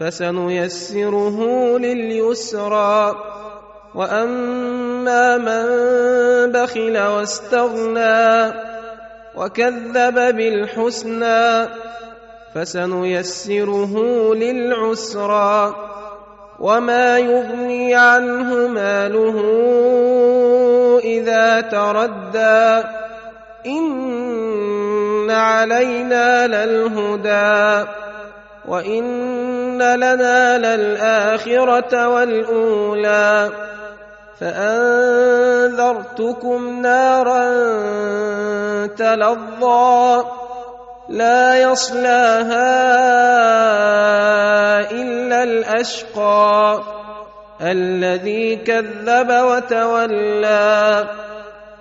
فسنيسره لليسرى وأما من بخل واستغنى وكذب بالحسنى فسنيسره للعسرى وما يغني عنه ماله إذا تردى إن علينا للهدى وإن لنا للآخرة والأولى فأنذرتكم نارا تلظى لا يصلاها إلا الأشقى الذي كذب وتولى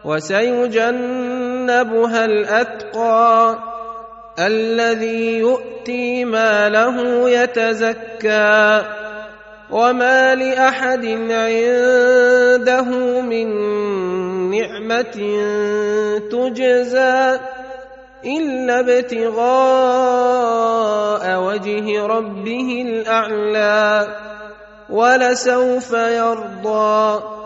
وسيجنبها الأتقى الذي يؤتي ماله يتزكى وما لأحد عنده من نعمة تجزى إلا ابتغاء وجه ربه الأعلى ولسوف يرضى.